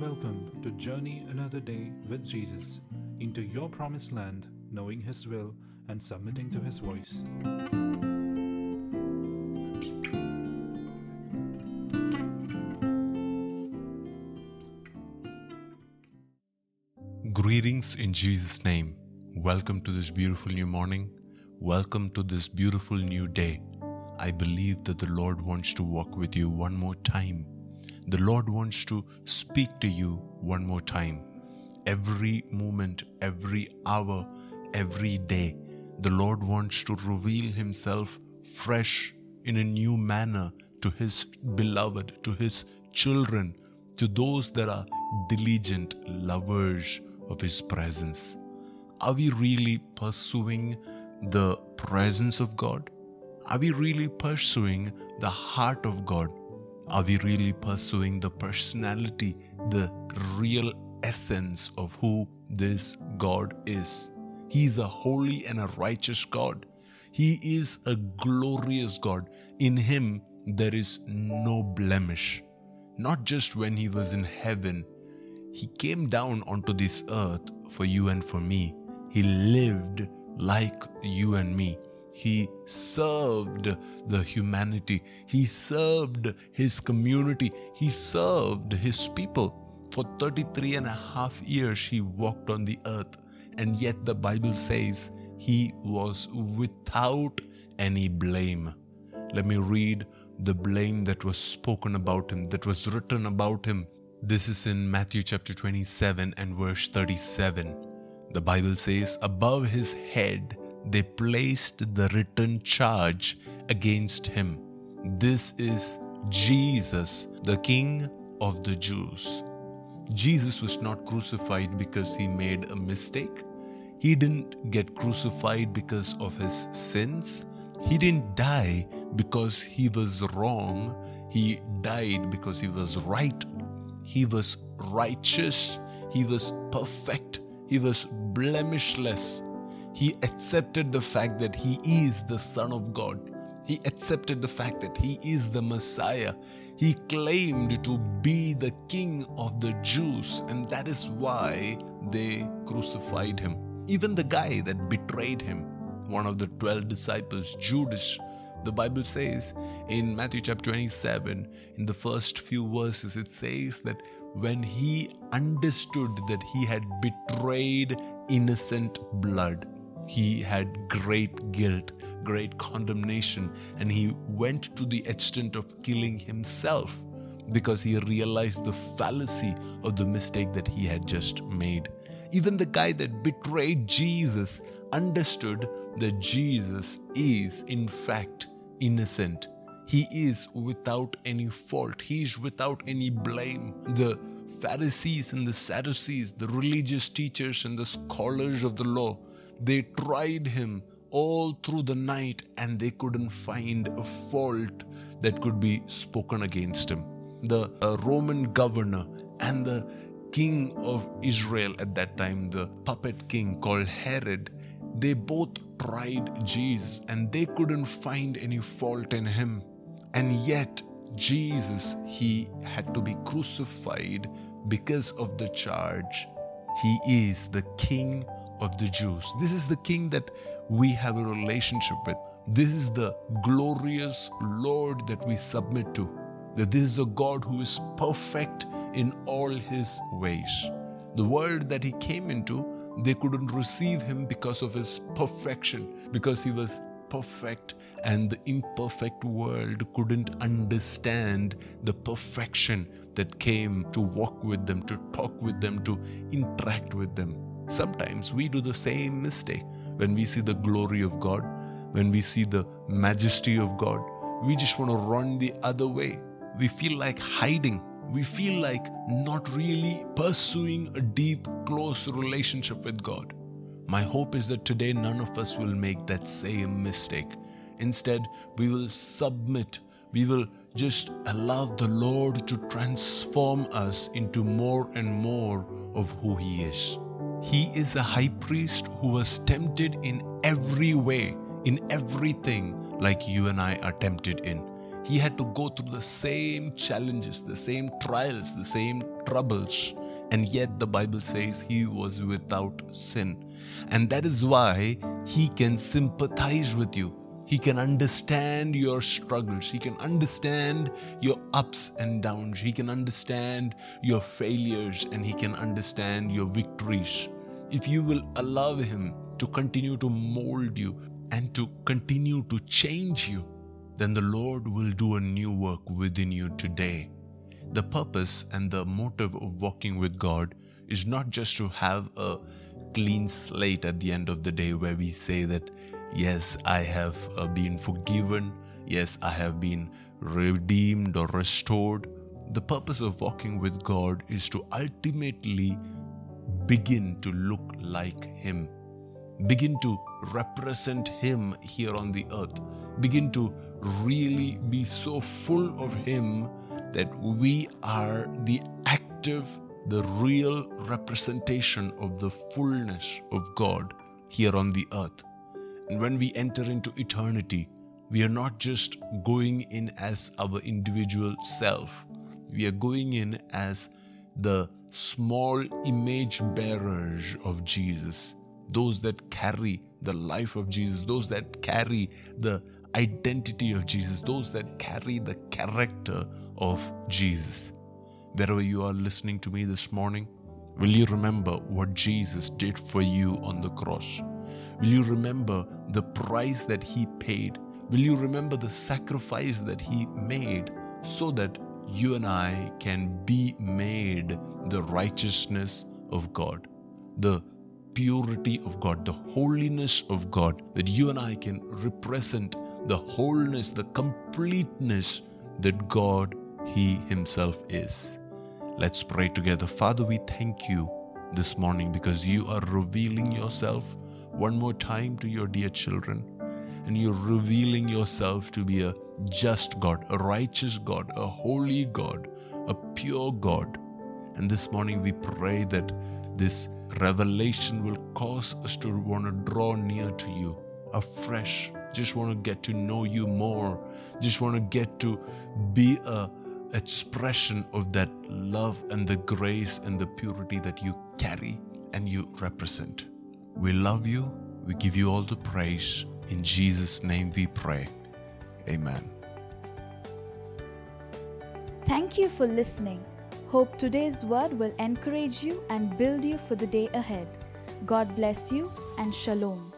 Welcome to Journey Another Day with Jesus into your promised land, knowing His will and submitting to His voice. Greetings in Jesus' name. Welcome to this beautiful new morning. Welcome to this beautiful new day. I believe that the Lord wants to walk with you one more time. The Lord wants to speak to you one more time. Every moment, every hour, every day, the Lord wants to reveal Himself fresh in a new manner to His beloved, to His children, to those that are diligent lovers of His presence. Are we really pursuing the presence of God? Are we really pursuing the heart of God? Are we really pursuing the personality, the real essence of who this God is? He is a holy and a righteous God. He is a glorious God. In Him, there is no blemish. Not just when He was in heaven. He came down onto this earth for you and for me. He lived like you and me. He served the humanity. He served His community. He served His people. For 33 and a half years, He walked on the earth. And yet the Bible says He was without any blame. Let me read the blame that was spoken about Him, that was written about Him. This is in Matthew chapter 27 and verse 37. The Bible says, above His head, they placed the written charge against Him. This is Jesus, the King of the Jews. Jesus was not crucified because He made a mistake. He didn't get crucified because of His sins. He didn't die because He was wrong. He died because He was right. He was righteous. He was perfect. He was blemishless. He accepted the fact that He is the Son of God. He accepted the fact that He is the Messiah. He claimed to be the King of the Jews, and that is why they crucified Him. Even the guy that betrayed Him, one of the 12 disciples, Judas, the Bible says in Matthew chapter 27, in the first few verses, it says that when he understood that he had betrayed innocent blood, he had great guilt, great condemnation, and he went to the extent of killing himself because he realized the fallacy of the mistake that he had just made. Even the guy that betrayed Jesus understood that Jesus is, in fact, innocent. He is without any fault. He is without any blame. The Pharisees and the Sadducees, the religious teachers and the scholars of the law, they tried Him all through the night and they couldn't find a fault that could be spoken against Him. The Roman governor and the king of Israel at that time, the puppet king called Herod, they both tried Jesus and they couldn't find any fault in Him. And yet Jesus, He had to be crucified because of the charge. He is the King of the Jews. This is the King that we have a relationship with. This is the glorious Lord that we submit to. That this is a God who is perfect in all His ways. The world that He came into, they couldn't receive Him because of His perfection, because He was perfect and the imperfect world couldn't understand the perfection that came to walk with them, to talk with them, to interact with them. Sometimes we do the same mistake. When we see the glory of God, when we see the majesty of God, we just want to run the other way. We feel like hiding. We feel like not really pursuing a deep, close relationship with God. My hope is that today none of us will make that same mistake. Instead, we will submit. We will just allow the Lord to transform us into more and more of who He is. He is a high priest who was tempted in every way, in everything like you and I are tempted in. He had to go through the same challenges, the same trials, the same troubles. And yet the Bible says he was without sin. And that is why he can sympathize with you. He can understand your struggles. He can understand your ups and downs. He can understand your failures, and he can understand your victories. If you will allow him to continue to mold you and to continue to change you, then the Lord will do a new work within you today. The purpose and the motive of walking with God is not just to have a clean slate at the end of the day where we say that, yes, I have been forgiven. Yes, I have been redeemed or restored. The purpose of walking with God is to ultimately begin to look like Him. Begin to represent Him here on the earth. Begin to really be so full of Him that we are the active, the real representation of the fullness of God here on the earth. And when we enter into eternity, we are not just going in as our individual self. We are going in as the small image bearers of Jesus, those that carry the life of Jesus, those that carry the identity of Jesus, those that carry the character of Jesus. Wherever you are listening to me this morning, will you remember what Jesus did for you on the cross? Will you remember the price that He paid? Will you remember the sacrifice that He made so that you and I can be made the righteousness of God, the purity of God, the holiness of God, that you and I can represent the wholeness, the completeness that God, He Himself is. Let's pray together. Father, we thank you this morning because you are revealing yourself one more time to your dear children. And you're revealing yourself to be a just God, a righteous God, a holy God, a pure God. And this morning we pray that this revelation will cause us to want to draw near to you afresh. Just want to get to know you more. Just want to get to be an expression of that love and the grace and the purity that you carry and you represent. We love you. We give you all the praise. In Jesus' name we pray. Amen. Thank you for listening. Hope today's word will encourage you and build you for the day ahead. God bless you and Shalom.